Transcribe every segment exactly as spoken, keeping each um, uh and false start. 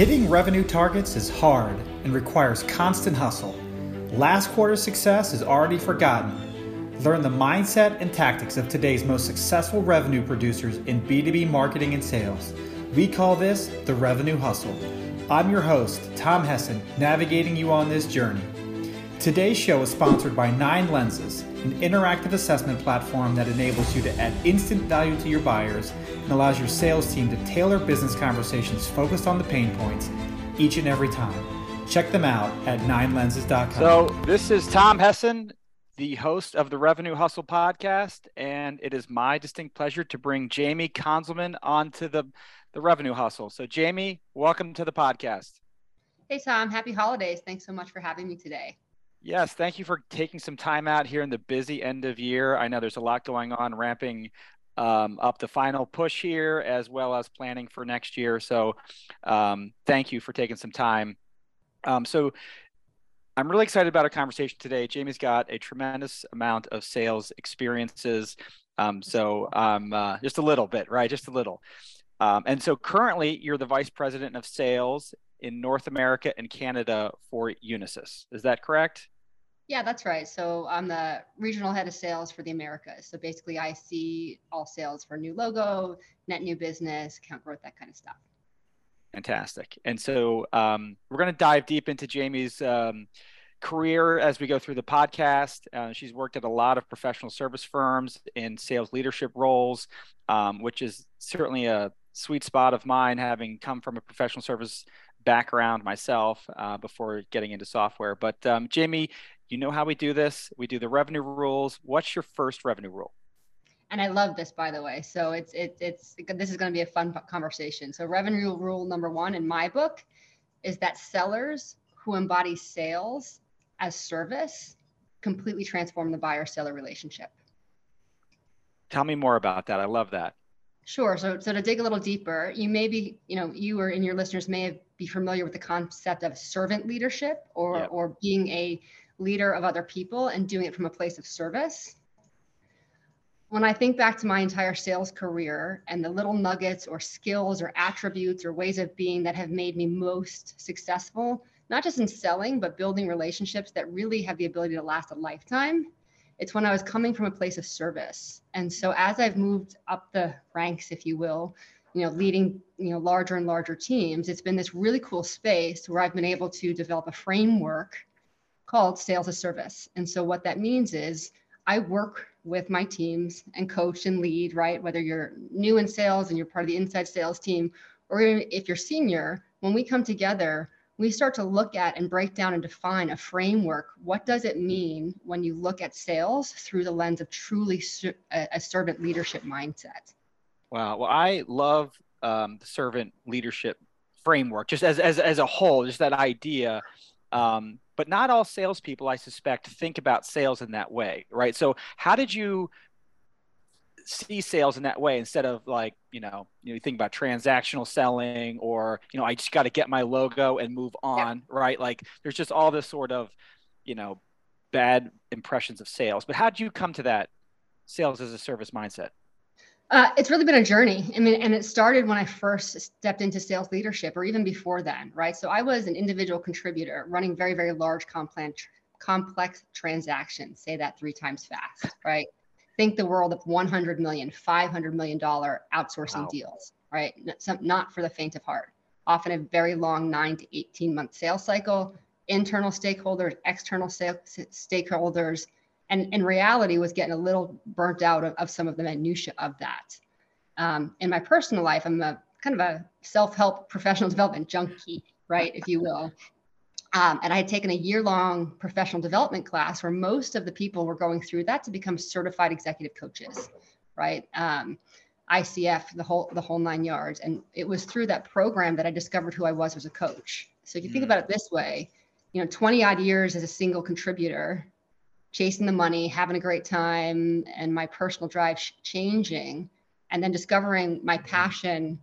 Hitting revenue targets is hard and requires constant hustle. Last quarter's success is already forgotten. Learn the mindset and tactics of today's most successful revenue producers in B two B marketing and sales. We call this The Revenue Hustle. I'm your host, Tom Hessen, navigating you on this journey. Today's show is sponsored by Nine Lenses, an interactive assessment platform that enables you to add instant value to your buyers and allows your sales team to tailor business conversations focused on the pain points each and every time. Check them out at Nine Lenses dot com. So this is Tom Hessen, the host of the Revenue Hustle podcast, and it is my distinct pleasure to bring Jamie Konzelman onto the, the Revenue Hustle. So Jamie, welcome to the podcast. Hey, Tom. Happy holidays. Thanks so much for having me today. Yes, thank you for taking some time out here in the busy end of year. I know there's a lot going on, ramping um, up the final push here, as well as planning for next year. So um, thank you for taking some time. Um, so I'm really excited about our conversation today. Jamie's got a tremendous amount of sales experiences. Um, so um, uh, just a little bit, right? Just a little. Um, and so currently you're the vice president of sales in North America and Canada for Unisys. Is that correct? Yeah, that's right. So I'm the regional head of sales for the Americas. So basically I see all sales for new logo, net new business, account growth, that kind of stuff. Fantastic. And so um, we're going to dive deep into Jamie's um, career as we go through the podcast. Uh, she's worked at a lot of professional service firms in sales leadership roles, um, which is certainly a sweet spot of mine, having come from a professional service background myself uh, before getting into software. But um, Jamie, you know how we do this. We do the revenue rules. What's your first revenue rule? And I love this, by the way. So it's it's it's this is going to be a fun conversation. So revenue rule number one in my book is that sellers who embody sales as service completely transform the buyer-seller relationship. Tell me more about that. I love that. Sure. So, so to dig a little deeper, you may be, you know, you or and your listeners may have be familiar with the concept of servant leadership, or, yep. or being a leader of other people and doing it from a place of service. When I think back to my entire sales career and the little nuggets or skills or attributes or ways of being that have made me most successful, not just in selling, but building relationships that really have the ability to last a lifetime, it's when I was coming from a place of service. And so as I've moved up the ranks, if you will, you know, leading, you know, larger and larger teams, it's been this really cool space where I've been able to develop a framework called sales as service. And so what that means is I work with my teams and coach and lead, right? Whether you're new in sales and you're part of the inside sales team, or if you're senior, when we come together, we start to look at and break down and define a framework. What does it mean when you look at sales through the lens of truly a servant leadership mindset? Wow. Well, I love um, the servant leadership framework, just as, as, as a whole, just that idea. Um, but not all salespeople, I suspect, think about sales in that way, right? So how did you see sales in that way, instead of like, you know, you know, you think about transactional selling, or, you know, I just got to get my logo and move on, yeah. right? Like there's just all this sort of, you know, bad impressions of sales. But how did you come to that sales as a service mindset? Uh, it's really been a journey. I mean, and it started when I first stepped into sales leadership, or even before then, right? So I was an individual contributor running very, very large complex, complex transactions. Say that three times fast, right? Think the world of one hundred million dollars, five hundred million dollars outsourcing wow. deals, right? Some, not for the faint of heart. Often a very long nine to eighteen month sales cycle, internal stakeholders, external sales stakeholders, and in reality was getting a little burnt out of, of some of the minutia of that. Um, in my personal life, I'm a kind of a self-help professional development junkie, right, if you will. Um, and I had taken a year-long professional development class where most of the people were going through that to become certified executive coaches, right? Um, I C F, the whole the whole nine yards. And it was through that program that I discovered who I was as a coach. So if you mm. think about it this way, you know, twenty odd years as a single contributor, chasing the money, having a great time, and my personal drive changing, and then discovering my passion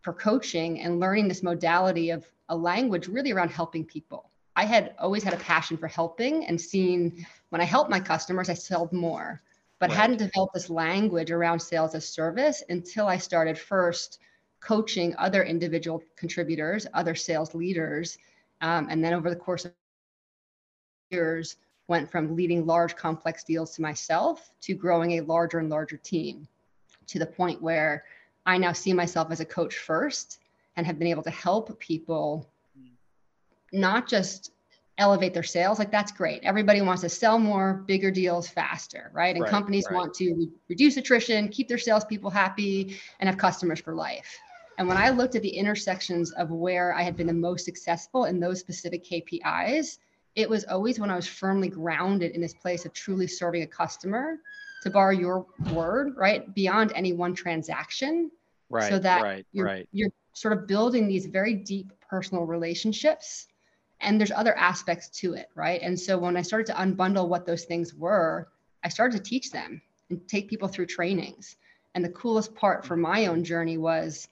for coaching and learning this modality of a language really around helping people. I had always had a passion for helping and seen when I helped my customers, I sold more, but right. hadn't developed this language around sales as service until I started first coaching other individual contributors, other sales leaders. Um, and then over the course of years, went from leading large complex deals to myself to growing a larger and larger team, to the point where I now see myself as a coach first and have been able to help people not just elevate their sales. Like, that's great. Everybody wants to sell more, bigger deals faster, right? And right, companies right. want to re- reduce attrition, keep their salespeople happy, and have customers for life. And when I looked at the intersections of where I had been the most successful in those specific K P Is, it was always when I was firmly grounded in this place of truly serving a customer, to borrow your word, right? Beyond any one transaction. Right, so that right, you're, right. you're sort of building these very deep personal relationships, and there's other aspects to it, right? And so when I started to unbundle what those things were, I started to teach them and take people through trainings. And the coolest part for my own journey was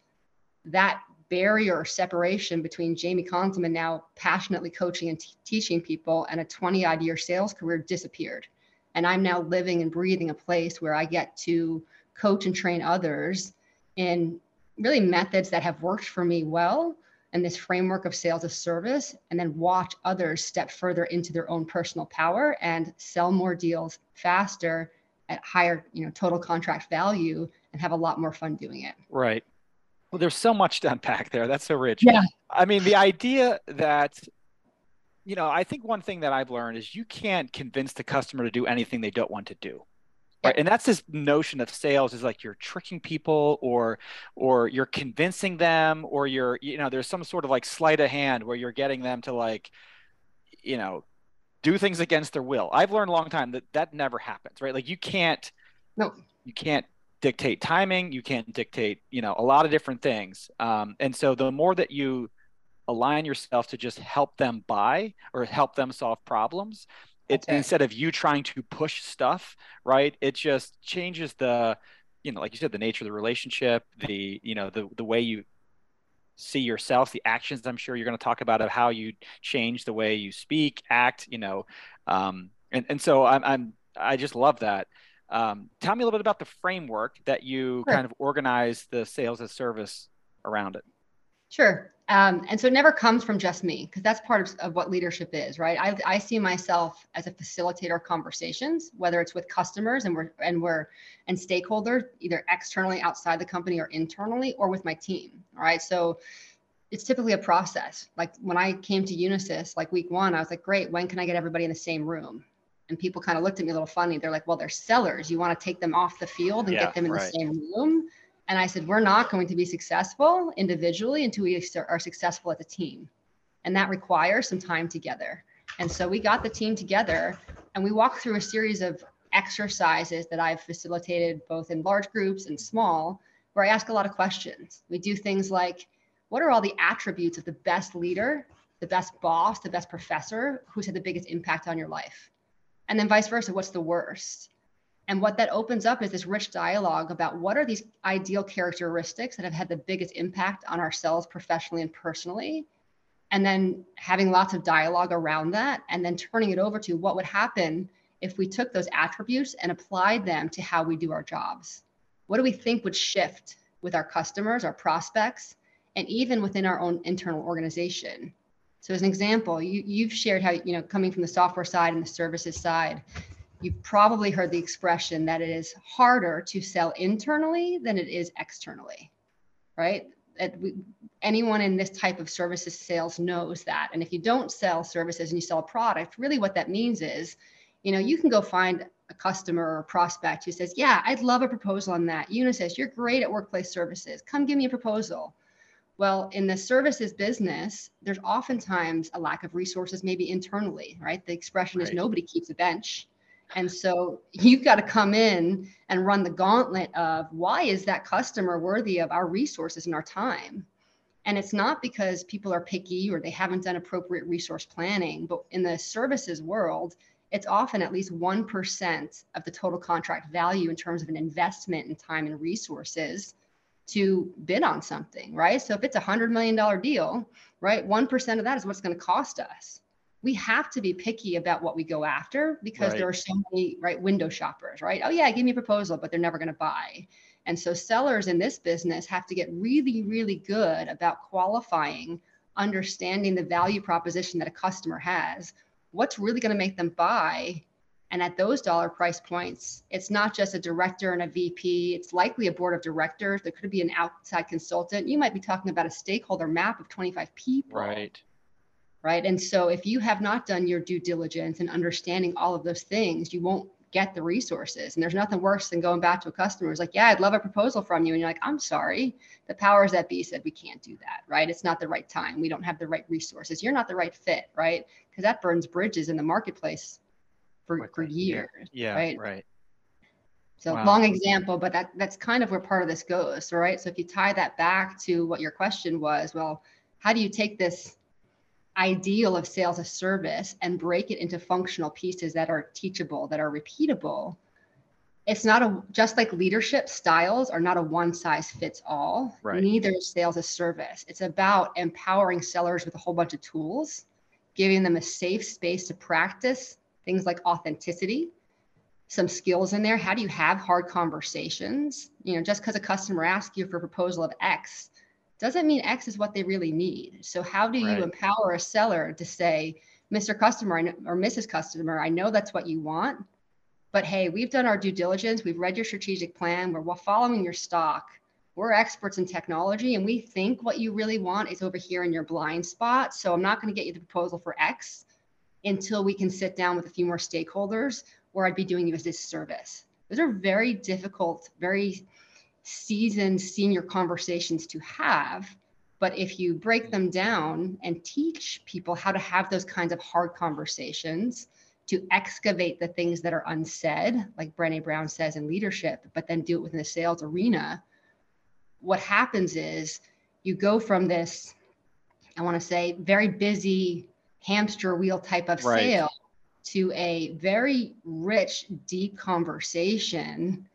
that barrier or separation between Jamie Konzelman now passionately coaching and t- teaching people and a twenty-odd year sales career disappeared. And I'm now living and breathing a place where I get to coach and train others in really methods that have worked for me well, and this framework of sales as service, and then watch others step further into their own personal power and sell more deals faster at higher, you know, total contract value, and have a lot more fun doing it. Right. Well, there's so much to unpack there. That's so rich. Yeah. I mean, the idea that, you know, I think one thing that I've learned is you can't convince the customer to do anything they don't want to do. Right. And that's this notion of sales is like you're tricking people, or or you're convincing them, or you're, you know, there's some sort of like sleight of hand where you're getting them to, like, you know, do things against their will. I've learned a long time that that never happens, right? Like you can't, no. you can't dictate timing. You can't dictate, you know, a lot of different things. Um, and so the more that you align yourself to just help them buy or help them solve problems, it, okay. instead of you trying to push stuff, right? It just changes the, you know, like you said, the nature of the relationship, the, you know, the the way you see yourself, the actions I'm sure you're going to talk about of how you change the way you speak, act, you know. Um, and, and so I'm, I'm, I just love that. Um, tell me a little bit about the framework that you sure. kind of organize the sales as service around it. Sure. Um, and so it never comes from just me, because that's part of, of what leadership is, right? I, I see myself as a facilitator of conversations, whether it's with customers and we're and we're and stakeholders, either externally outside the company or internally, or with my team. All right. So it's typically a process. Like when I came to Unisys, like week one, I was like, great, when can I get everybody in the same room? And people kind of looked at me a little funny. They're like, well, they're sellers. You want to take them off the field and yeah, get them in right. the same room. And I said, we're not going to be successful individually until we are successful as a team. And that requires some time together. And so we got the team together and we walked through a series of exercises that I've facilitated both in large groups and small, where I ask a lot of questions. We do things like, what are all the attributes of the best leader, the best boss, the best professor, who's had the biggest impact on your life? And then vice versa, what's the worst? And what that opens up is this rich dialogue about what are these ideal characteristics that have had the biggest impact on ourselves professionally and personally, and then having lots of dialogue around that, and then turning it over to what would happen if we took those attributes and applied them to how we do our jobs. What do we think would shift with our customers, our prospects, and even within our own internal organization? So as an example, you, you've shared how, you know, coming from the software side and the services side, you've probably heard the expression that it is harder to sell internally than it is externally, right? That we, anyone in this type of services sales knows that. And if you don't sell services and you sell a product, really what that means is, you know, you can go find a customer or a prospect who says, yeah, I'd love a proposal on that. Unisys, you're great at workplace services. Come give me a proposal. Well, in the services business, there's oftentimes a lack of resources, maybe internally, right? The expression right. is nobody keeps a bench. And so you've got to come in and run the gauntlet of, why is that customer worthy of our resources and our time? And it's not because people are picky or they haven't done appropriate resource planning, but in the services world, it's often at least one percent of the total contract value in terms of an investment in time and resources to bid on something, right? So if it's a one hundred million dollars deal, right, one percent of that is what's going to cost us. We have to be picky about what we go after, because right. there are so many right window shoppers, right? Oh yeah, give me a proposal, but they're never going to buy. And so sellers in this business have to get really, really good about qualifying, understanding the value proposition that a customer has, what's really going to make them buy. And at those dollar price points, it's not just a director and a V P. It's likely a board of directors. There could be an outside consultant. You might be talking about a stakeholder map of twenty-five people. Right. Right. And so if you have not done your due diligence and understanding all of those things, you won't get the resources. And there's nothing worse than going back to a customer who's like, yeah, I'd love a proposal from you. And you're like, I'm sorry. The powers that be said, we can't do that, right? It's not the right time. We don't have the right resources. You're not the right fit, right? Because that burns bridges in the marketplace for, for years, yeah, right? right. So wow. long example, but that that's kind of where part of this goes, right? So if you tie that back to what your question was, well, how do you take this ideal of sales as service and break it into functional pieces that are teachable, that are repeatable? It's not a, just like leadership styles are not a one size fits all, right. Neither is sales as service. It's about empowering sellers with a whole bunch of tools, giving them a safe space to practice things like authenticity, some skills in there. How do you have hard conversations? You know, just because a customer asks you for a proposal of X doesn't mean X is what they really need. So how do you right. empower a seller to say, Mister Customer or Missus Customer, I know that's what you want, but hey, we've done our due diligence. We've read your strategic plan. We're following your stock. We're experts in technology, and we think what you really want is over here in your blind spot. So I'm not going to get you the proposal for X until we can sit down with a few more stakeholders, or I'd be doing you a disservice. Those are very difficult, very seasoned senior conversations to have. But if you break them down and teach people how to have those kinds of hard conversations, to excavate the things that are unsaid, like Brené Brown says in leadership, but then do it within the sales arena, what happens is you go from this, I want to say, very busy hamster wheel type of right. sale to a very rich, deep conversation.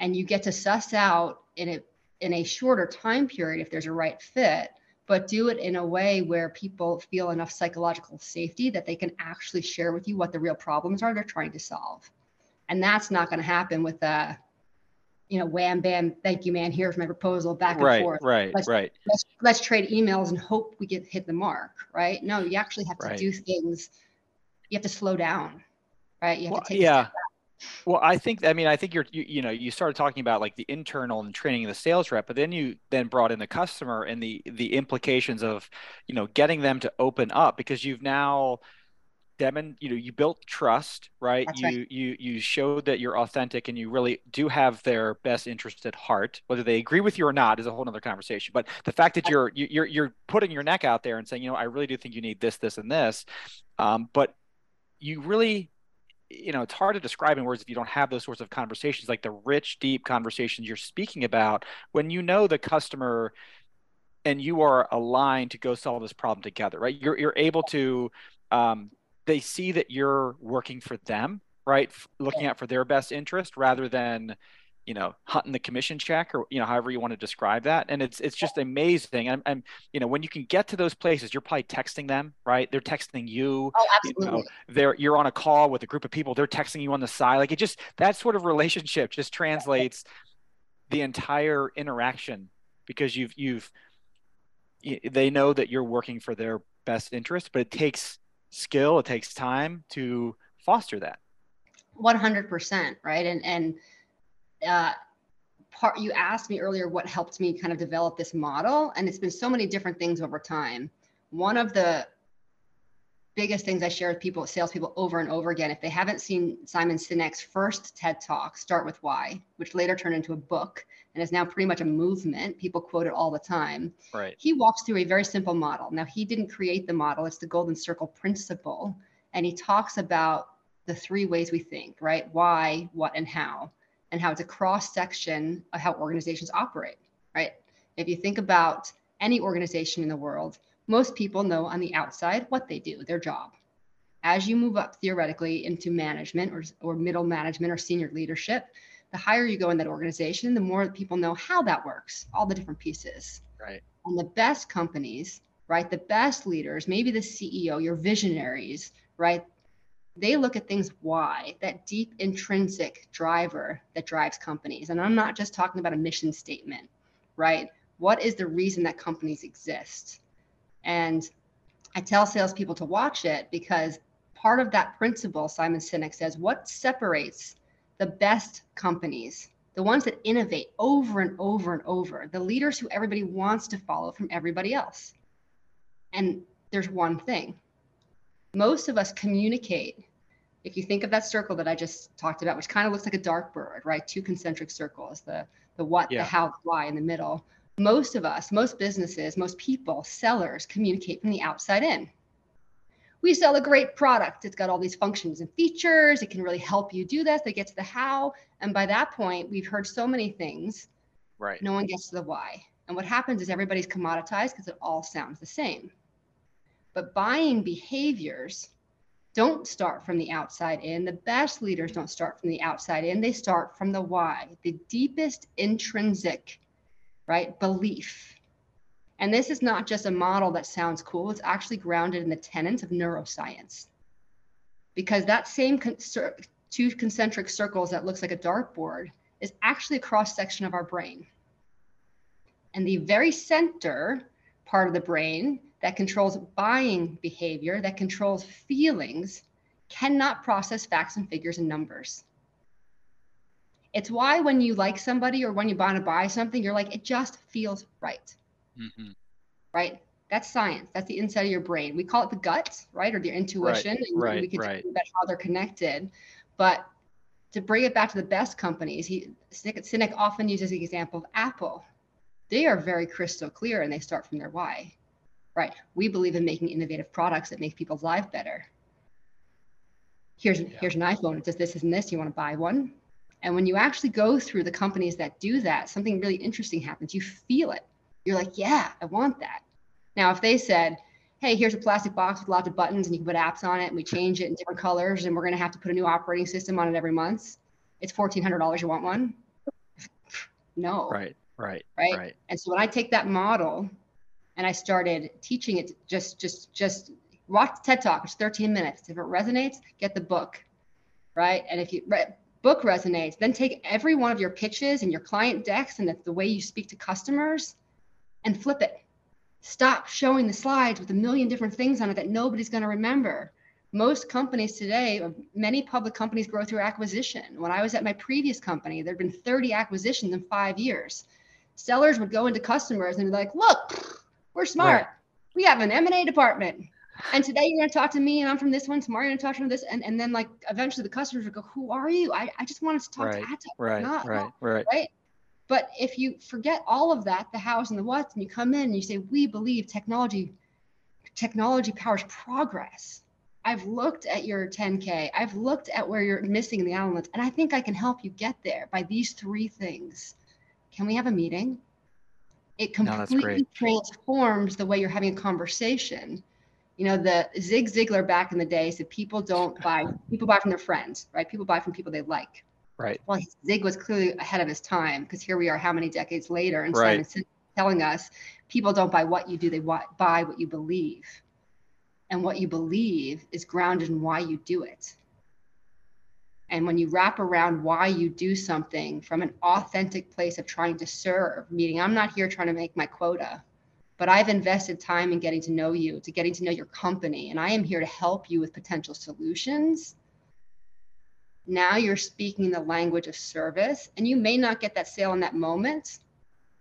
And you get to suss out in a, in a shorter time period if there's a right fit, but do it in a way where people feel enough psychological safety that they can actually share with you what the real problems are they're trying to solve. And that's not going to happen with a, you know, wham, bam, thank you, man, here's my proposal, back and right, forth. Right, let's, right, let's, let's trade emails and hope we get hit the mark, right? No, you actually have to right. do things. You have to slow down, right? You have well, to take yeah. a step back. Well, I think, I mean, I think you're, you, you know, you started talking about like the internal and training of the sales rep, but then you then brought in the customer and the, the implications of, you know, getting them to open up, because you've now demonstrated, you know, you built trust, right? That's you, right. you, you showed that you're authentic and you really do have their best interest at heart. Whether they agree with you or not is a whole other conversation, but the fact that you're, you're, you're putting your neck out there and saying, you know, I really do think you need this, this, and this, um, but you really, you know, it's hard to describe in words if you don't have those sorts of conversations, like the rich, deep conversations you're speaking about, when you know the customer and you are aligned to go solve this problem together, right? You're, you're able to, um, they see that you're working for them, right? Looking out for their best interest rather than, you know, hunting the commission check, or, you know, however you want to describe that. And it's, it's just amazing. I'm, I'm, you know, when you can get to those places, you're probably texting them, right? They're texting you, oh, absolutely. You know, they're, you're on a call with a group of people, they're texting you on the side. Like it just, that sort of relationship just translates the entire interaction, because you've, you've, they know that you're working for their best interest, but it takes skill, it takes time to foster that. one hundred percent. Right. And, and, Uh, part you asked me earlier what helped me kind of develop this model, and it's been so many different things over time. One of the biggest things I share with people, salespeople, over and over again, if they haven't seen Simon Sinek's first TED Talk, Start With Why, which later turned into a book and is now pretty much a movement. People quote it all the time. Right. He walks through a very simple model. Now, he didn't create the model. It's the Golden Circle Principle, and he talks about the three ways we think, right? Why, what, and how. And how it's a cross-section of how organizations operate, right? If you think about any organization in the world, most people know on the outside what they do, their job. As you move up theoretically into management or, or middle management or senior leadership, the higher you go in that organization, the more people know how that works, all the different pieces. Right. And the best companies, right, the best leaders, maybe the C E O, your visionaries, right, They look at things why, that deep intrinsic driver that drives companies. And I'm not just talking about a mission statement, right? What is the reason that companies exist? And I tell salespeople to watch it because part of that principle, Simon Sinek says, what separates the best companies, the ones that innovate over and over and over, the leaders who everybody wants to follow from everybody else? And there's one thing. Most of us communicate. If you think of that circle that I just talked about, which kind of looks like a dart bird, right? Two concentric circles, the, the what, yeah. the how, the why in the middle. Most of us, most businesses, most people, sellers communicate from the outside in. We sell a great product. It's got all these functions and features. It can really help you do this. They get to the how. And by that point, we've heard so many things. Right. No one gets to the why. And what happens is everybody's commoditized because it all sounds the same. But buying behaviors don't start from the outside in. The best leaders don't start from the outside in. They start from the why, the deepest intrinsic, right, belief. And this is not just a model that sounds cool. It's actually grounded in the tenets of neuroscience. Because that same con- two concentric circles that looks like a dartboard is actually a cross-section of our brain. And the very center part of the brain that controls buying behavior, that controls feelings, cannot process facts and figures and numbers. It's why when you like somebody or when you want to buy something, you're like, it just feels right. Mm-hmm. Right? That's science. That's the inside of your brain. We call it the gut, right? Or the intuition. Right, and right, we can right. talk about how they're connected. But to bring it back to the best companies, he, Sinek often uses the example of Apple. They are very crystal clear and they start from their why, right? We believe in making innovative products that make people's lives better. Here's, yeah. here's an iPhone. It does this, this, and this. You want to buy one? And when you actually go through the companies that do that, something really interesting happens. You feel it. You're like, yeah, I want that. Now, if they said, hey, here's a plastic box with lots of buttons and you can put apps on it and we change it in different colors and we're going to have to put a new operating system on it every month. It's fourteen hundred dollars. You want one? No. Right, right, right, right. And so when I take that model and I started teaching it, just, just, just watch TED Talk. It's thirteen minutes. If it resonates, get the book, right? And if you read book resonates, then take every one of your pitches and your client decks and the, the way you speak to customers and flip it. Stop showing the slides with a million different things on it that nobody's going to remember. Most companies today, many public companies grow through acquisition. When I was at my previous company, there'd been thirty acquisitions in five years. Sellers would go into customers and be like, look, we're smart. Right. We have an M and A department. And today you're going to talk to me and I'm from this one. Tomorrow you're going to talk to this. And, and then like eventually the customers would go, who are you? I, I just wanted to talk right. to Atos. Right, not, right, right. right? But if you forget all of that, the hows and the whats, and you come in and you say, we believe technology, technology powers progress. I've looked at your ten K. I've looked at where you're missing in the elements. And I think I can help you get there by these three things. Can we have a meeting? It completely no, transforms the way you're having a conversation. You know, the Zig Ziglar back in the day said people don't buy, people buy from their friends, right? People buy from people they like. Right. Well, Zig was clearly ahead of his time because here we are how many decades later and Simon Sinek telling us people don't buy what you do, they buy what you believe. And what you believe is grounded in why you do it. And when you wrap around why you do something from an authentic place of trying to serve, meaning I'm not here trying to make my quota, but I've invested time in getting to know you, to getting to know your company, and I am here to help you with potential solutions. Now you're speaking the language of service, and you may not get that sale in that moment,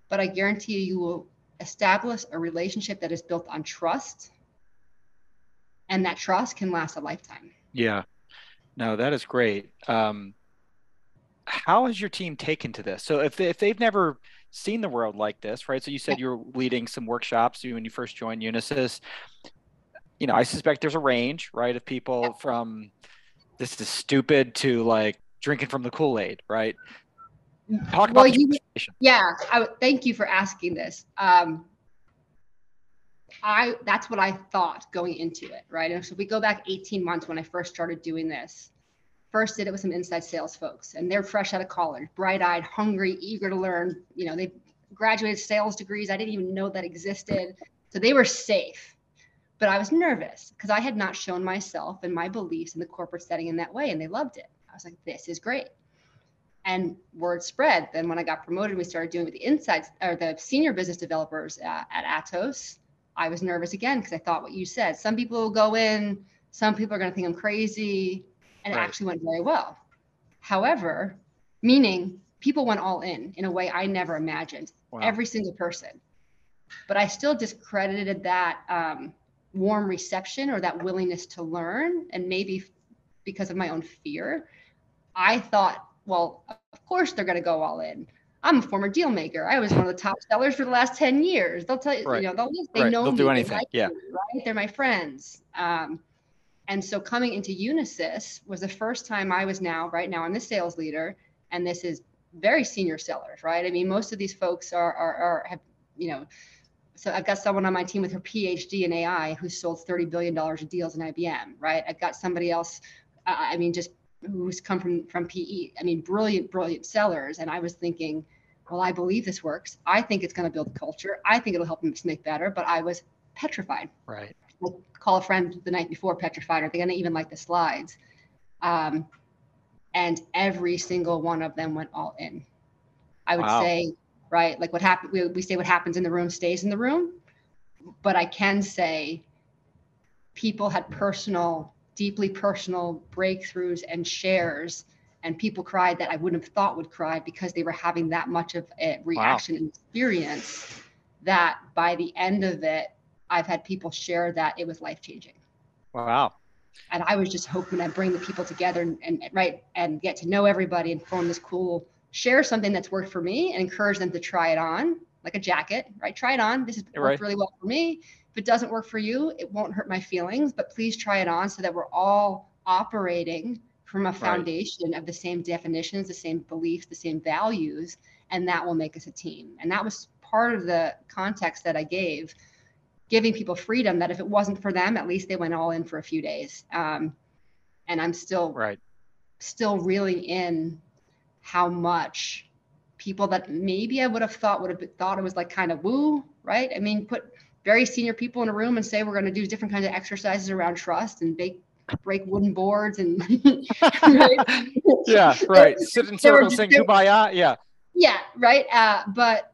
but I guarantee you, you will establish a relationship that is built on trust, and that trust can last a lifetime. Yeah, no, that is great. Um, how has your team taken to this? So if, they, if they've never seen the world like this, right? So you said yeah. you were leading some workshops when you first joined Unisys. You know, I suspect there's a range, right, of people yeah. from this is stupid to like drinking from the Kool-Aid, right? Talk about well, you, yeah. I would, thank you for asking this. Um, I that's what I thought going into it, right? And so if we go back eighteen months when I first started doing this. First did it with some inside sales folks, and they're fresh out of college, bright-eyed, hungry, eager to learn. You know, they graduated sales degrees. I didn't even know that existed, so they were safe. But I was nervous because I had not shown myself and my beliefs in the corporate setting in that way. And they loved it. I was like, this is great. And word spread. Then when I got promoted, we started doing it with the insights or the senior business developers at, at Atos. I was nervous again, because I thought what you said, some people will go in, some people are going to think I'm crazy, and right. It actually went very well. However, meaning people went all in, in a way I never imagined, wow. Every single person. But I still discredited that um, warm reception or that willingness to learn. And maybe because of my own fear, I thought, well, of course they're going to go all in. I'm a former deal maker. I was one of the top sellers for the last ten years. They'll tell you, right. you know, they'll, they right. know they'll me. Do anything. They like yeah. me, right? They're my friends. Um, and so coming into Unisys was the first time I was now, right now I'm the sales leader, and this is very senior sellers, right? I mean, most of these folks are, are, are have, you know, so I've got someone on my team with her P H D in A I who sold thirty billion dollars of deals in I B M, right? I've got somebody else, uh, I mean, just who's come from, from P E. I mean, brilliant, brilliant sellers. And I was thinking, well, I believe this works. I think it's going to build culture. I think it'll help them make better. But I was petrified. Right. I'll call a friend the night before, petrified. Are they going to even like the slides? Um, and every single one of them went all in. I would wow. say, right, like what happened. We, we say what happens in the room stays in the room. But I can say people had personal, deeply personal breakthroughs and shares. And people cried that I wouldn't have thought would cry, because they were having that much of a reaction wow. and experience that by the end of it, I've had people share that it was life-changing. Wow. And I was just hoping I'd bring the people together and, and right and get to know everybody and form this cool, share something that's worked for me and encourage them to try it on, like a jacket, right? Try it on. This has right. worked really well for me. If it doesn't work for you, it won't hurt my feelings, but please try it on so that we're all operating from a foundation right. of the same definitions, the same beliefs, the same values, and that will make us a team. And that was part of the context that I gave, giving people freedom that if it wasn't for them, at least they went all in for a few days. Um, and I'm still, right. still reeling in how much people that maybe I would have thought would have thought it was like kind of woo, right? I mean, put very senior people in a room and say, we're going to do different kinds of exercises around trust and bake break wooden boards and right? yeah right sit in circles saying kumbaya yeah yeah right uh but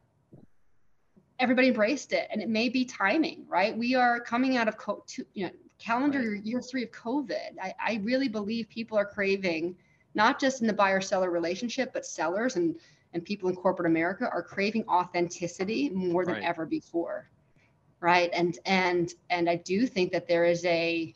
everybody embraced it. And it may be timing, right? We are coming out of co- to, you know calendar right. year three of COVID. I, I really believe people are craving, not just in the buyer seller relationship, but sellers and and people in corporate America are craving authenticity more than right. ever before, right? And and and I do think that there is a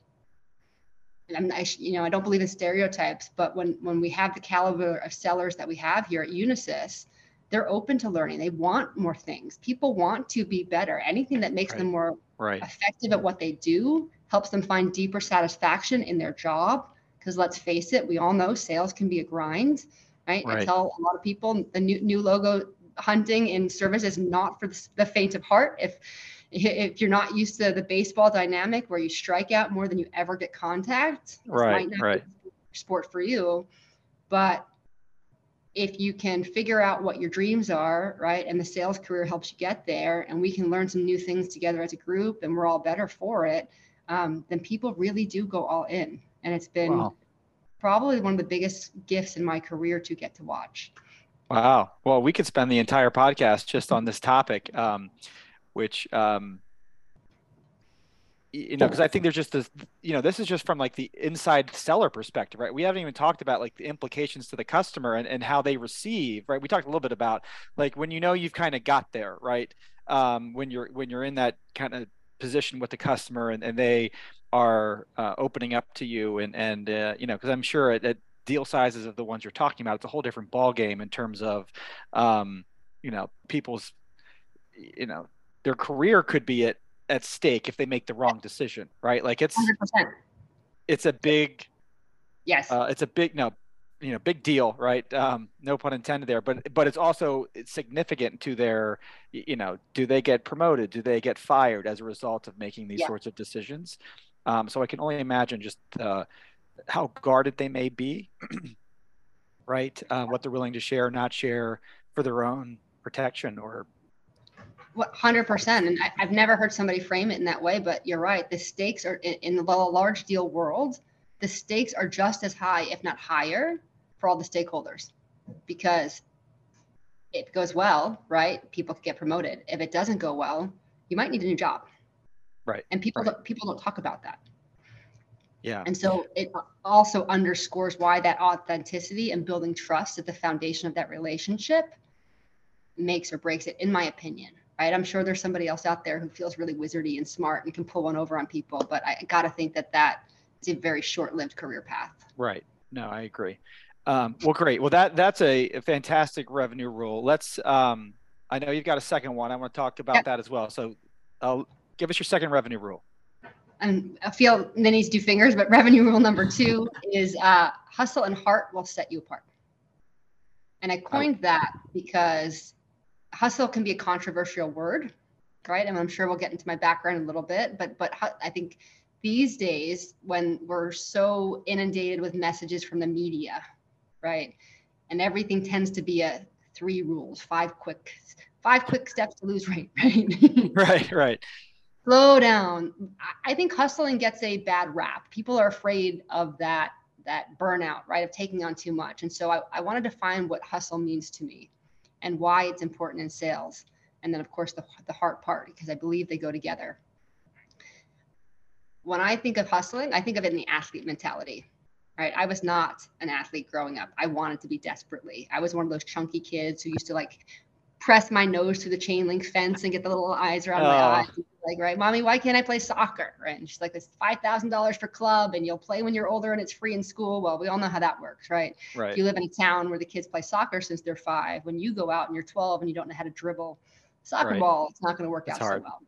I'm, I, you know, I don't believe in stereotypes, but when, when we have the caliber of sellers that we have here at Unisys, they're open to learning. They want more things. People want to be better. Anything that makes right. them more right. effective at what they do helps them find deeper satisfaction in their job. Because let's face it, we all know sales can be a grind, right? right. I tell a lot of people the new, new logo hunting in service is not for the faint of heart. If If you're not used to the baseball dynamic where you strike out more than you ever get contact, right, might not right. be a sport for you. But if you can figure out what your dreams are, right, and the sales career helps you get there, and we can learn some new things together as a group, and we're all better for it, um, then people really do go all in. And it's been wow. probably one of the biggest gifts in my career to get to watch. Wow. Well, we could spend the entire podcast just on this topic. Um, which, um, you know, because I think there's just this, you know, this is just from like the inside seller perspective, right? We haven't even talked about like the implications to the customer and, and how they receive, right? We talked a little bit about like when you know you've kind of got there, right? Um, when you're when you're in that kind of position with the customer and, and they are uh, opening up to you and, and uh, you know, because I'm sure at, at deal sizes of the ones you're talking about, it's a whole different ballgame in terms of, um, you know, people's, you know, their career could be at, at stake if they make the wrong decision, right? Like it's, one hundred percent. It's a big, yes, uh, it's a big, no, you know, big deal, right? Um, no pun intended there, but, but it's also significant to their, you know, do they get promoted? Do they get fired as a result of making these yeah. sorts of decisions? Um, so I can only imagine just uh, how guarded they may be, right? Uh, what they're willing to share, not share for their own protection or one hundred percent. And I, I've never heard somebody frame it in that way, but you're right. The stakes are in, in the large deal world, the stakes are just as high, if not higher, for all the stakeholders, because if it goes well, right, people get promoted. If it doesn't go well, you might need a new job. Right. And people, right. Don't, people don't talk about that. Yeah. And so it also underscores why that authenticity and building trust at the foundation of that relationship makes or breaks it, in my opinion. Right. I'm sure there's somebody else out there who feels really wizardy and smart and can pull one over on people, but I got to think that that is a very short-lived career path. Right. No, I agree. Um, well, great. Well, that that's a, a fantastic revenue rule. Let's, um, I know you've got a second one. I want to talk about yeah. that as well. So uh, give us your second revenue rule. And I feel ninnies do fingers, but revenue rule number two is uh, hustle and heart will set you apart. And I coined that because hustle can be a controversial word, right? And I'm sure we'll get into my background in a little bit, but but I think these days when we're so inundated with messages from the media, right? And everything tends to be a three rules, five quick, five quick steps to lose weight, right? Right, right. Slow down. I think hustling gets a bad rap. People are afraid of that, that burnout, right? Of taking on too much. And so I, I want to define what hustle means to me and why it's important in sales. And then of course the, the heart part, because I believe they go together. When I think of hustling, I think of it in the athlete mentality, right? I was not an athlete growing up. I wanted to be desperately. I was one of those chunky kids who used to like press my nose through the chain link fence and get the little eyes around oh. my eyes. Like, right, mommy, why can't I play soccer? Right. And she's like, it's five thousand dollars per club and you'll play when you're older and it's free in school. Well, we all know how that works, right? Right. If you live in a town where the kids play soccer since they're five, when you go out and you're twelve and you don't know how to dribble soccer right. ball, it's not going to work it's out hard. So well.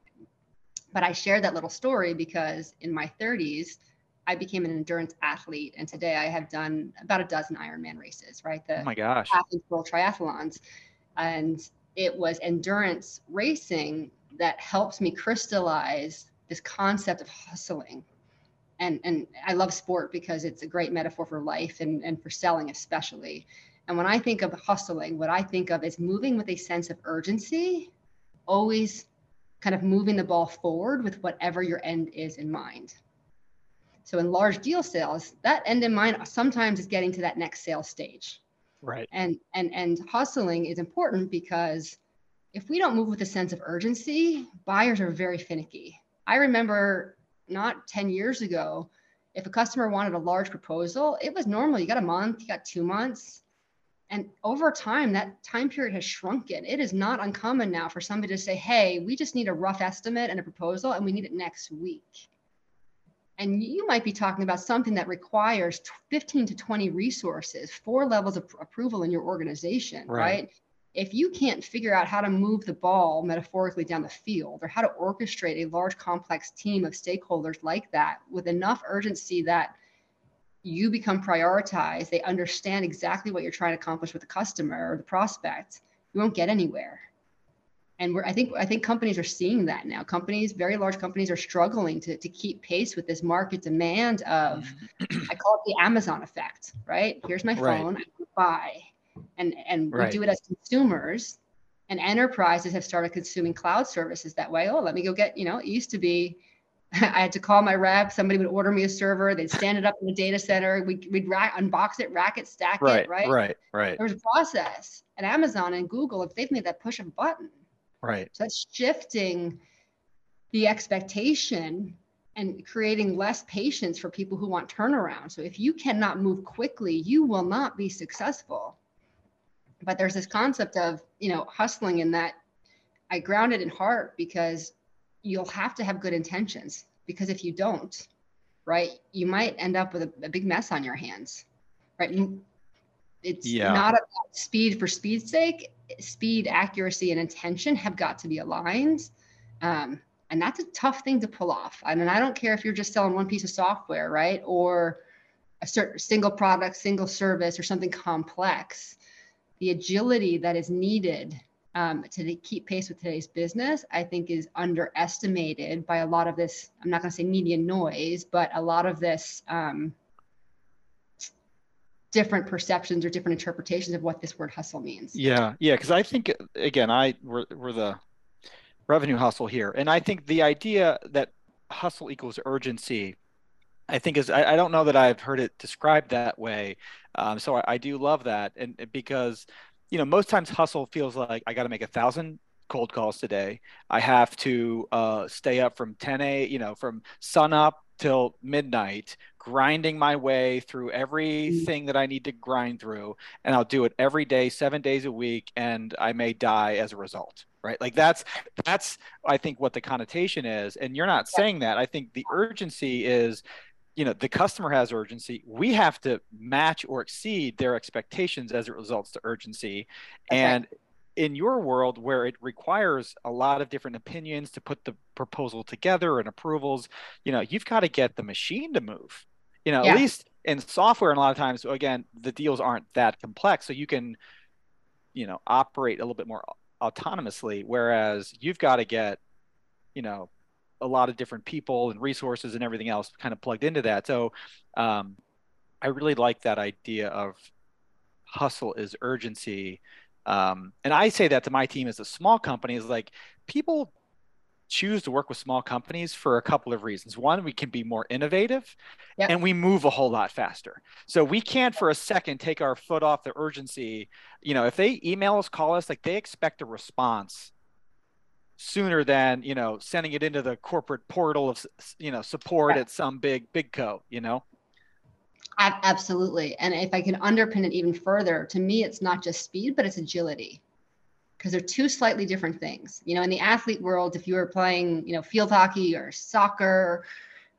But I share that little story because in my thirties, I became an endurance athlete. And today I have done about a dozen Ironman races, right? The oh my gosh. Athletes World Triathlons. And it was endurance racing that helps me crystallize this concept of hustling. And and I love sport because it's a great metaphor for life and, and for selling especially. And when I think of hustling, what I think of is moving with a sense of urgency, always kind of moving the ball forward with whatever your end is in mind. So in large deal sales, that end in mind sometimes is getting to that next sales stage. Right. And and and hustling is important because if we don't move with a sense of urgency, buyers are very finicky. I remember not ten years ago, if a customer wanted a large proposal, it was normal. You got a month, you got two months. And over time, that time period has shrunken. It is not uncommon now for somebody to say, hey, we just need a rough estimate and a proposal and we need it next week. And you might be talking about something that requires fifteen to twenty resources, four levels of approval in your organization, right? right? If you can't figure out how to move the ball metaphorically down the field or how to orchestrate a large complex team of stakeholders like that with enough urgency that you become prioritized, they understand exactly what you're trying to accomplish with the customer or the prospect, you won't get anywhere. And we're, I think I think companies are seeing that now. Companies, very large companies, are struggling to, to keep pace with this market demand of, I call it the Amazon effect, right? Here's my phone, right. I buy. And, and right. we do it as consumers, and enterprises have started consuming cloud services that way. Oh, let me go get, you know, it used to be, I had to call my rep, somebody would order me a server, they'd stand it up in the data center, we'd, we'd rack, unbox it, rack it, stack right, it, right? Right, right. There was a process. And Amazon and Google, if they've made that push of a button, right. So that's shifting the expectation and creating less patience for people who want turnaround. So if you cannot move quickly, you will not be successful. But there's this concept of, you know, hustling in that I ground it in heart because you'll have to have good intentions, because if you don't, right, you might end up with a, a big mess on your hands, right? It's yeah. not about speed for speed's sake. Speed, accuracy, and intention have got to be aligned. Um, and that's a tough thing to pull off. I mean, I don't care if you're just selling one piece of software, right? Or a certain single product, single service, or something complex. The agility that is needed um, to keep pace with today's business, I think, is underestimated by a lot of this, I'm not going to say media noise, but a lot of this um, different perceptions or different interpretations of what this word hustle means. Yeah, yeah, because I think, again, I we're, we're the revenue hustle here. And I think the idea that hustle equals urgency, I think is, I, I don't know that I've heard it described that way. Um, so I, I do love that. And because, you know, most times hustle feels like I got to make a thousand cold calls today. I have to uh, stay up from ten a.m., you know, from sun up till midnight, grinding my way through everything that I need to grind through. And I'll do it every day, seven days a week, and I may die as a result, right? Like that's, that's, I think what the connotation is. And you're not saying that. I think the urgency is, you know, the customer has urgency. We have to match or exceed their expectations as it results to urgency. Okay. And in your world where it requires a lot of different opinions to put the proposal together and approvals, you know, you've got to get the machine to move, you know, yeah. At least in software. And a lot of times, again, the deals aren't that complex. So you can, you know, operate a little bit more autonomously, whereas you've got to get, you know, a lot of different people and resources and everything else kind of plugged into that. So um, I really like that idea of hustle is urgency. Um, and I say that to my team as a small company is like, people choose to work with small companies for a couple of reasons. One, we can be more innovative, yep. And we move a whole lot faster. So we can't for a second take our foot off the urgency. You know, if they email us, call us, like they expect a response sooner than, you know, sending it into the corporate portal of, you know, support right. At some big, big co, you know? Absolutely. And if I can underpin it even further, to me, it's not just speed, but it's agility, because they're two slightly different things. You know, in the athlete world, if you were playing, you know, field hockey or soccer,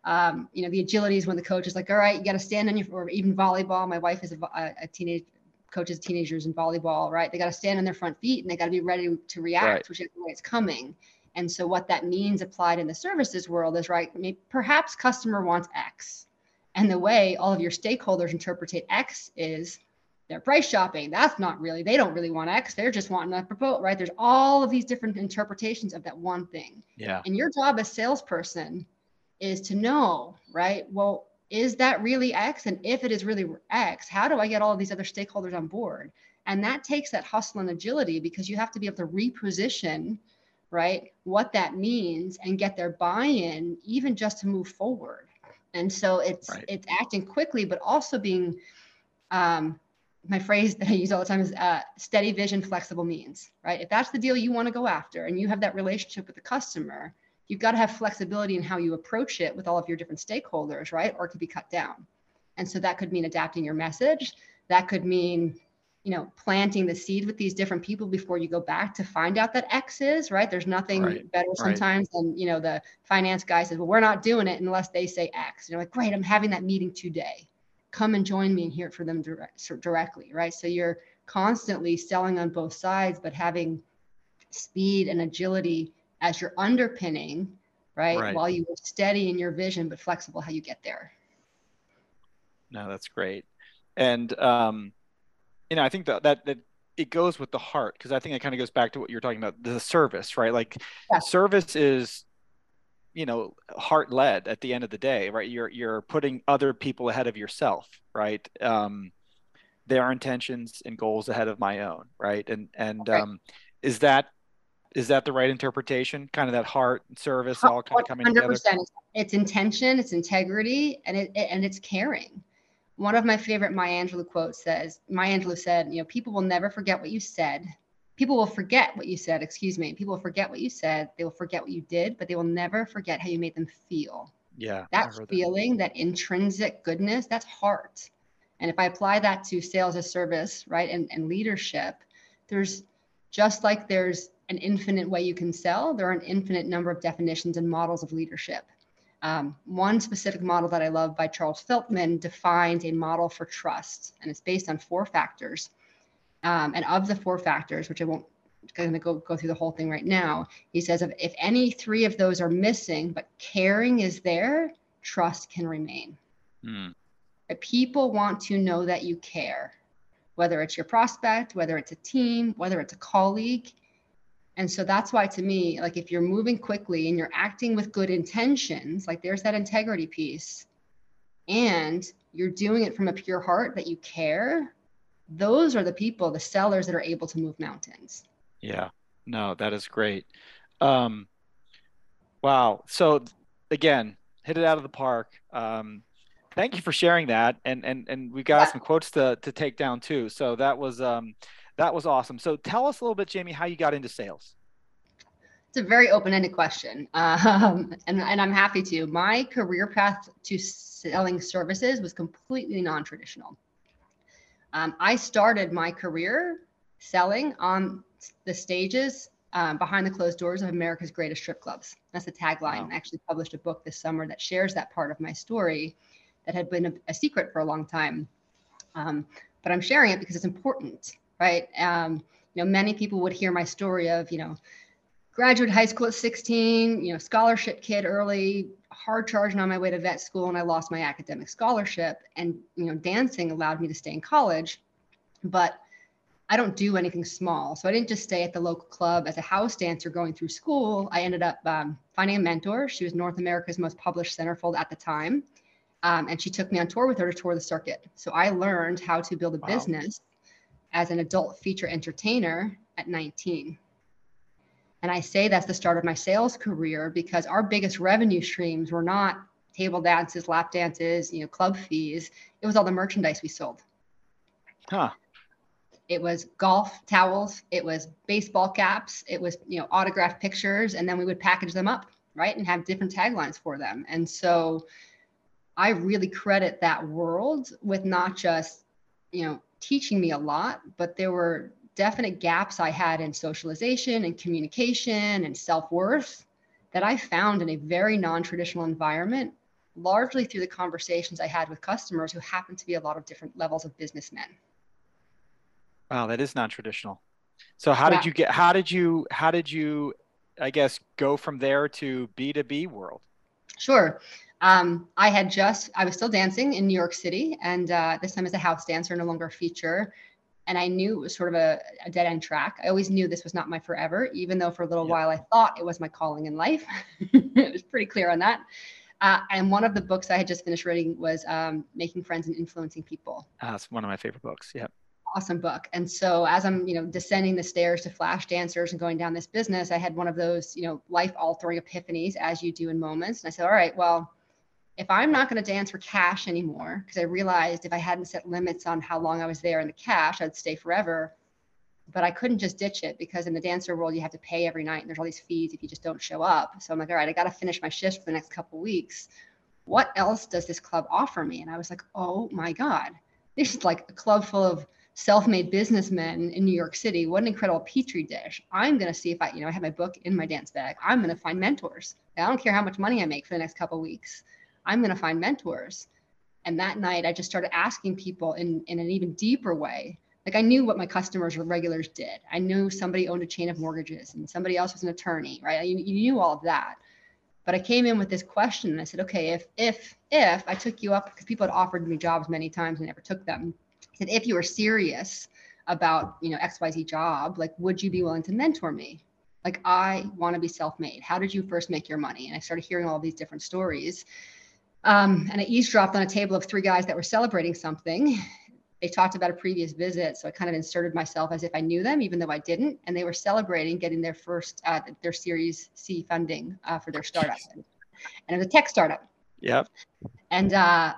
um, you know, the agility is when the coach is like, all right, you got to stand on your, or even volleyball. My wife is a, a teenage, coaches teenagers in volleyball, right? They got to stand on their front feet and they got to be ready to react, right. Which is the way it's coming. And so what that means applied in the services world is, right, I mean, perhaps customer wants X. And the way all of your stakeholders interpret X is they're price shopping. That's not really, they don't really want X. They're just wanting a proposal, right? There's all of these different interpretations of that one thing. Yeah. And your job as salesperson is to know, right? Well, is that really X? And if it is really X, how do I get all of these other stakeholders on board? And that takes that hustle and agility, because you have to be able to reposition, right, what that means and get their buy-in even just to move forward. And so it's right. It's acting quickly, but also being, um, my phrase that I use all the time is uh, steady vision, flexible means, right? If that's the deal you want to go after and you have that relationship with the customer, you've got to have flexibility in how you approach it with all of your different stakeholders, right? Or it could be cut down. And so that could mean adapting your message. That could mean, you know, planting the seed with these different people before you go back to find out that X is, right? There's nothing right, better sometimes right. than, you know, the finance guy says, well, we're not doing it unless they say X. And you're like, great, I'm having that meeting today. Come and join me and hear it from them direct, so directly, right? So you're constantly selling on both sides, but having speed and agility as your underpinning, right? right. While you are steady in your vision, but flexible how you get there. No, that's great. And, um, you know, I think that, that that it goes with the heart, because I think it kind of goes back to what you're talking about, the service, right? Like yeah. Service is, you know, heart led at the end of the day, right? You're you're putting other people ahead of yourself, right? Um, their intentions and goals ahead of my own, right? And and okay. um, is that is that the right interpretation? Kind of that heart and service all kind of coming together. one hundred percent It's intention, it's integrity, and it, it and it's caring. One of my favorite Maya Angelou quotes says, Maya Angelou said, you know, people will never forget what you said. People will forget what you said, excuse me. People will forget what you said. They will forget what you did, but they will never forget how you made them feel. Yeah. That feeling, that. that intrinsic goodness, that's heart. And if I apply that to sales as service, right, and, and leadership, there's just like there's an infinite way you can sell, there are an infinite number of definitions and models of leadership. Um, one specific model that I love by Charles Feltman defines a model for trust, and it's based on four factors. Um, and of the four factors, which I won't going to go, go through the whole thing right now, he says if, if any three of those are missing, but caring is there, trust can remain. Mm. People want to know that you care, whether it's your prospect, whether it's a team, whether it's a colleague. And so that's why, to me, like if you're moving quickly and you're acting with good intentions, like there's that integrity piece, and you're doing it from a pure heart that you care, those are the people, the sellers that are able to move mountains. Yeah, no, that is great. Um, wow. So again, hit it out of the park. Um, thank you for sharing that. And, and, and we got yeah. some quotes to, to take down too. So that was, um, that was awesome. So tell us a little bit, Jamie, how you got into sales. It's a very open-ended question. Um, and, and I'm happy to. My career path to selling services was completely non-traditional. Um, I started my career selling on the stages um, behind the closed doors of America's greatest strip clubs. That's the tagline. Wow. I actually published a book this summer that shares that part of my story that had been a, a secret for a long time. Um, but I'm sharing it because it's important, right? Um, you know, many people would hear my story of, you know, graduated high school at sixteen, you know, scholarship kid early, hard charging on my way to vet school, and I lost my academic scholarship. And, you know, dancing allowed me to stay in college, but I don't do anything small. So I didn't just stay at the local club as a house dancer going through school. I ended up um, finding a mentor. She was North America's most published centerfold at the time. Um, and she took me on tour with her to tour the circuit. So I learned how to build a wow. business as an adult feature entertainer at nineteen. And I say that's the start of my sales career because our biggest revenue streams were not table dances, lap dances, you know, club fees. It was all the merchandise we sold. Huh. It was golf towels. It was baseball caps. It was, you know, autographed pictures. And then we would package them up, right, and have different taglines for them. And so I really credit that world with not just, you know, teaching me a lot, but there were definite gaps I had in socialization and communication and self-worth that I found in a very non-traditional environment, largely through the conversations I had with customers who happened to be a lot of different levels of businessmen. Wow, that is non-traditional. So how yeah. did you get, how did you, how did you, I guess, go from there to B two B world? Sure. Um, I had just, I was still dancing in New York City, and uh, this time as a house dancer, no longer a feature. And I knew it was sort of a, a dead end track. I always knew this was not my forever, even though for a little yep. while I thought it was my calling in life. It was pretty clear on that. Uh, and one of the books I had just finished reading was um, Making Friends and Influencing People. Uh, it's one of my favorite books. Yeah. Awesome book. And so as I'm, you know, descending the stairs to flash dancers and going down this business, I had one of those, you know, life altering epiphanies as you do in moments. And I said, all right, well, if I'm not going to dance for cash anymore, because I realized if I hadn't set limits on how long I was there in the cash, I'd stay forever. But I couldn't just ditch it because in the dancer world, you have to pay every night and there's all these fees if you just don't show up. So I'm like, all right, I got to finish my shifts for the next couple of weeks. What else does this club offer me? And I was like, oh my God, this is like a club full of self-made businessmen in New York City. What an incredible petri dish. I'm going to see if I, you know, I have my book in my dance bag. I'm going to find mentors. I don't care how much money I make for the next couple of weeks. I'm going to find mentors. And that night I just started asking people in, in an even deeper way. Like I knew what my customers or regulars did. I knew somebody owned a chain of mortgages and somebody else was an attorney, right? You, you knew all of that. But I came in with this question and I said, okay, if, if, if I took you up, because people had offered me jobs many times and never took them. I said, if you were serious about, you know, X Y Z job, like, would you be willing to mentor me? Like, I want to be self-made. How did you first make your money? And I started hearing all these different stories. Um, and I eavesdropped on a table of three guys that were celebrating something. They talked about a previous visit. So I kind of inserted myself as if I knew them, even though I didn't. And they were celebrating getting their first, uh, their Series C funding uh, for their startup. And it was a tech startup. Yep. And uh,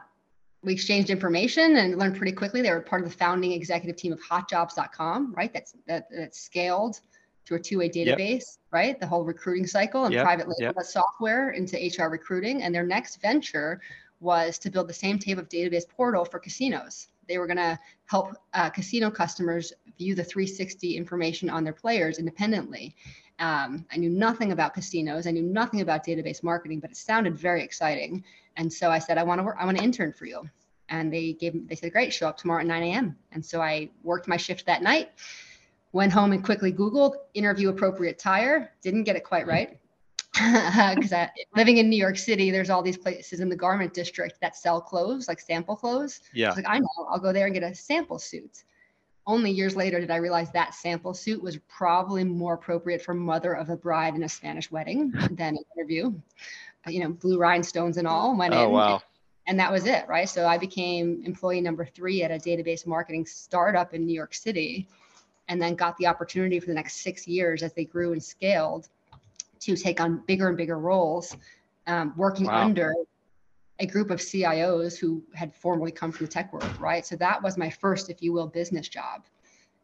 we exchanged information and learned pretty quickly. They were part of the founding executive team of Hot Jobs dot com, right? That's, that, that's scaled to a two-way database, yep. right? The whole recruiting cycle and yep. private label yep. software into H R recruiting. And their next venture was to build the same type of database portal for casinos. They were going to help uh, casino customers view the three sixty information on their players independently. Um, I knew nothing about casinos. I knew nothing about database marketing, but it sounded very exciting. And so I said, I want to work, I want to intern for you. And they gave, they said, great, show up tomorrow at nine a m And so I worked my shift that night. Went home and quickly Googled interview appropriate tire. Didn't get it quite right. Because living in New York City, there's all these places in the garment district that sell clothes, like sample clothes. Yeah. I was like, I know, I'll go there and get a sample suit. Only years later did I realize that sample suit was probably more appropriate for mother of a bride in a Spanish wedding than an interview. You know, blue rhinestones and all went oh, in. Oh, wow. And that was it, right? So I became employee number three at a database marketing startup in New York City. And then got the opportunity for the next six years as they grew and scaled to take on bigger and bigger roles, um, working wow. under a group of C I Os who had formerly come from the tech world, right? So that was my first, if you will, business job.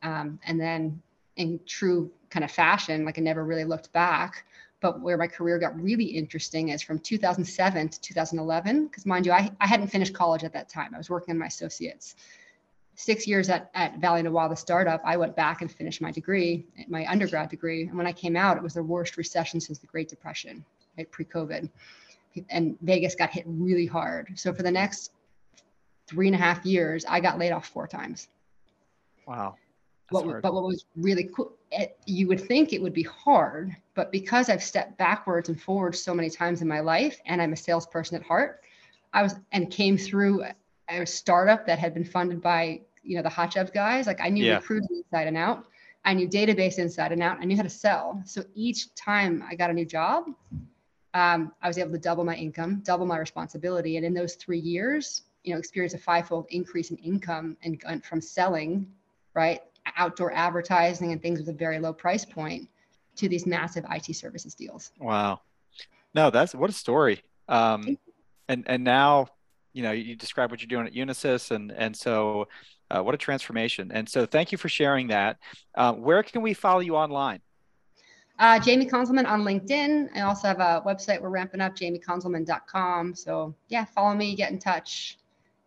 Um, and then in true kind of fashion, like I never really looked back, but where my career got really interesting is from two thousand seven to two thousand eleven, because mind you, I, I hadn't finished college at that time. I was working on my associates. Six years at, at Valley and Wild, the startup, I went back and finished my degree, my undergrad degree. And when I came out, it was the worst recession since the Great Depression, right, pre-COVID. And Vegas got hit really hard. So for the next three and a half years, I got laid off four times. Wow. What, but what was really cool, it, you would think it would be hard, but because I've stepped backwards and forwards so many times in my life, and I'm a salesperson at heart, I was and came through a startup that had been funded by, you know, the Hot Jobs guys. Like I knew yeah. recruiting inside and out. I knew database inside and out. I knew how to sell. So each time I got a new job, um, I was able to double my income, double my responsibility. And in those three years, you know, experienced a fivefold increase in income and, and from selling, right, outdoor advertising and things with a very low price point to these massive I T services deals. Wow. No, that's what a story. Um, and, and now, you know, you describe what you're doing at Unisys. And, and so uh, what a transformation. And so thank you for sharing that. Uh, where can we follow you online? Uh, Jamie Konzelman on LinkedIn. I also have a website we're ramping up, Jamie Konzelman dot com. So yeah, follow me, get in touch.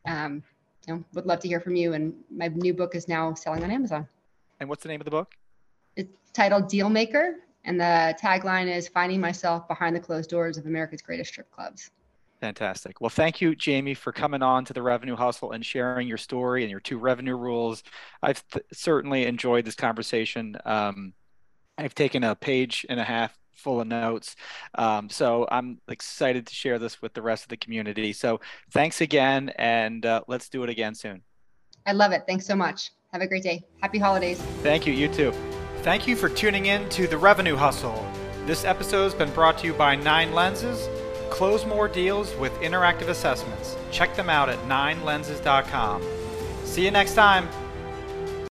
Um, you know, would love to hear from you. And my new book is now selling on Amazon. And what's the name of the book? It's titled Dealmaker. And the tagline is finding myself behind the closed doors of America's greatest strip clubs. Fantastic. Well, thank you, Jamie, for coming on to The Revenue Hustle and sharing your story and your two revenue rules. I've th- certainly enjoyed this conversation. Um, I've taken a page and a half full of notes. Um, so I'm excited to share this with the rest of the community. So thanks again. And uh, let's do it again soon. I love it. Thanks so much. Have a great day. Happy holidays. Thank you. You too. Thank you for tuning in to The Revenue Hustle. This episode has been brought to you by Nine Lenses. Close more deals with interactive assessments. Check them out at nine lenses dot com. See you next time.